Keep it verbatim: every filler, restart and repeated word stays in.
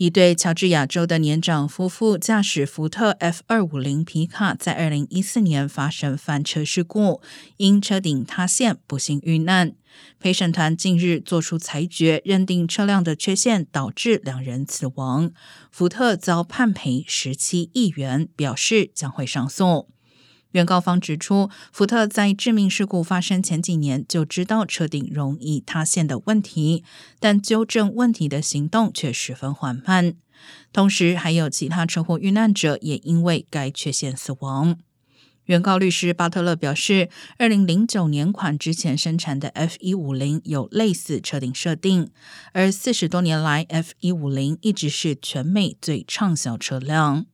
一对乔治亚州的年长夫妇驾驶福特 F 二五零 皮卡在二零一四年发生翻车事故，因车顶塌陷不幸遇难。陪审团近日作出裁决，认定车辆的缺陷导致两人死亡。福特遭判赔十七亿元，表示将会上诉。原告方指出，福特在致命事故发生前几年就知道车顶容易塌陷的问题，但纠正问题的行动却十分缓慢。同时，还有其他车祸遇难者也因为该缺陷死亡。原告律师巴特勒表示，二零零九年款之前生产的 F 一五零 有类似车顶设定，而四十多年来 F 一五零 一直是全美最畅销车辆。